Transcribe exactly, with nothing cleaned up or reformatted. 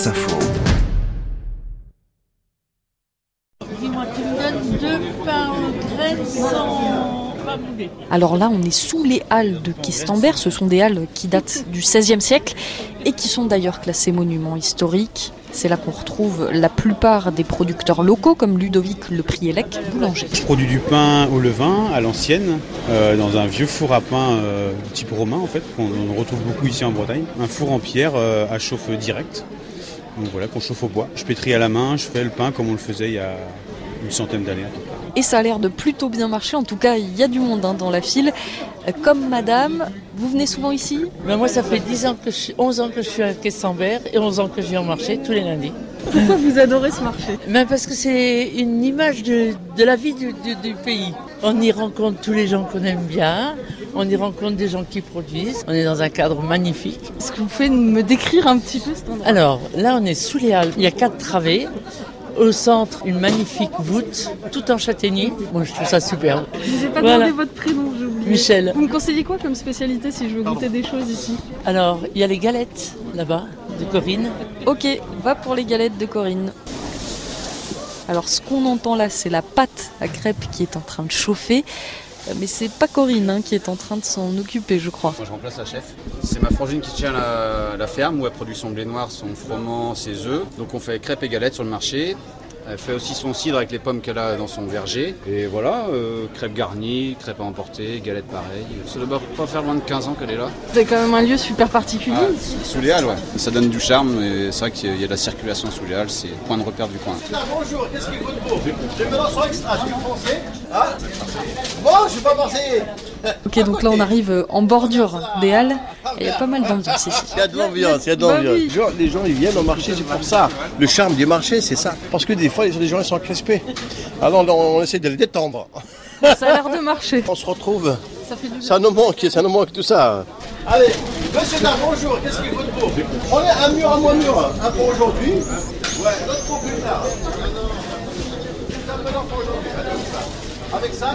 Source Info. Dis-moi, tu me donnes deux pains aux graines sans pas bouler. Alors là, on est sous les halles de Questembert. Ce sont des halles qui datent du seizième siècle et qui sont d'ailleurs classées monuments historiques. C'est là qu'on retrouve la plupart des producteurs locaux, comme Ludovic Le Priellec, boulanger. Je produis du pain au levain, à l'ancienne, euh, dans un vieux four à pain euh, type romain, en fait, qu'on retrouve beaucoup ici en Bretagne. Un four en pierre euh, à chauffe direct, donc voilà, qu'on chauffe au bois. Je pétris à la main, je fais le pain comme on le faisait il y a une centaine d'années. Et ça a l'air de plutôt bien marcher, en tout cas il y a du monde hein, dans la file. Comme madame, vous venez souvent ici? Ben moi ça fait dix ans que je suis, onze ans que je suis à Questembert et onze ans que je viens au marché tous les lundis. Pourquoi vous adorez ce marché? Ben parce que c'est une image de, de la vie du, du, du pays. On y rencontre tous les gens qu'on aime bien, on y rencontre des gens qui produisent, on est dans un cadre magnifique. Est-ce que vous pouvez me décrire un petit peu cet endroit? Alors là on est sous les halles, il y a quatre travées. Au centre, une magnifique voûte, tout en châtaignier. Moi, je trouve ça superbe. Je ne vous ai pas demandé votre prénom, j'ai oublié. Michel. Vous me conseillez quoi comme spécialité si je veux goûter des choses ici? Alors, il y a les galettes, là-bas, de Corinne. Ok, va pour les galettes de Corinne. Alors, ce qu'on entend là, c'est la pâte à crêpes qui est en train de chauffer. Mais c'est pas Corinne hein, qui est en train de s'en occuper, je crois. Moi, je remplace la chef. C'est ma frangine qui tient la, la ferme où elle produit son blé noir, son froment, ses œufs. Donc on fait crêpes et galettes sur le marché. Elle fait aussi son cidre avec les pommes qu'elle a dans son verger. Et voilà, euh, crêpes garnies, crêpes à emporter, galettes pareilles. Ça ne doit pas faire moins de quinze ans qu'elle est là. C'est quand même un lieu super particulier. Ah, sous les halles, ouais. Ça donne du charme et c'est vrai qu'il y a de la circulation sous les halles, c'est le point de repère du coin. Bonjour, qu'est-ce qu'il vous faut? J'ai mes lanceurs extra, je suis français. Ah, bon, je suis pas français. Ok, donc là on arrive en bordure des halles. Il y a pas mal d'ambiance ici. Il y a de l'ambiance, il y a de l'ambiance. Les gens ils viennent au marché, c'est pour ça. Le charme du marché, c'est ça. Parce que des fois les gens ils sont crispés. Alors on essaie de les détendre. Ça a l'air de marcher. On se retrouve. Ça, fait du ça nous manque, ça nous manque tout ça. Allez, monsieur Dard, bonjour, qu'est-ce qu'il vous faut? On est un mur à moins mur, un pour aujourd'hui. Ouais, l'autre pour plus tard. Avec ça.